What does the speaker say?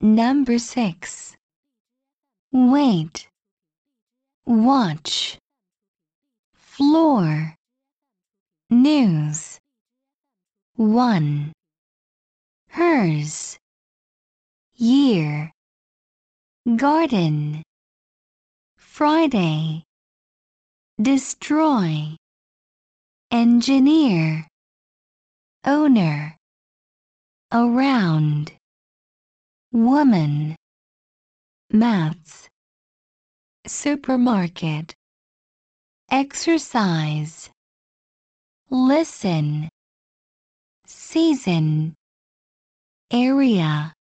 Number 6. Wait. Watch. Floor. News. 1. Hers. Year. Garden. Friday. Destroy. Engineer. Owner. Around. Woman. Maths. Supermarket. Exercise. Listen. Season. Area.